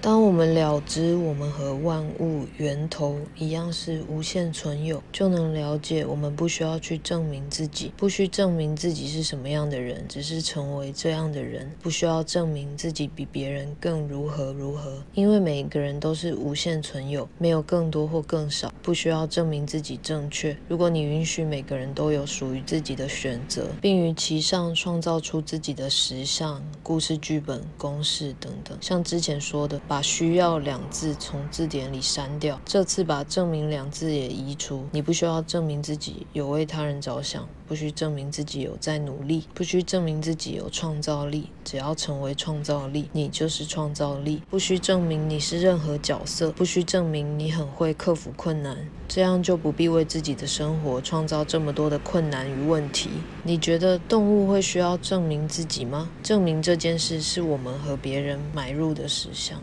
当我们了知我们和万物源头一样是无限存有，就能了解我们不需要去证明自己，不需证明自己是什么样的人，只是成为这样的人，不需要证明自己比别人更如何，因为每一个人都是无限存有，没有更多或更少，不需要证明自己正确。如果你允许每个人都有属于自己的选择，并于其上创造出自己的实相、故事剧本、公式等等，像之前说的，把需要两字从字典里删掉，这次把证明两字也移除。你不需要证明自己有为他人着想，不需证明自己有在努力，不需证明自己有创造力，只要成为创造力，你就是创造力。不需证明你是任何角色，不需证明你很会克服困难，这样就不必为自己的生活创造这么多的困难与问题。你觉得动物会需要证明自己吗？证明这件事是我们和别人买入的实相。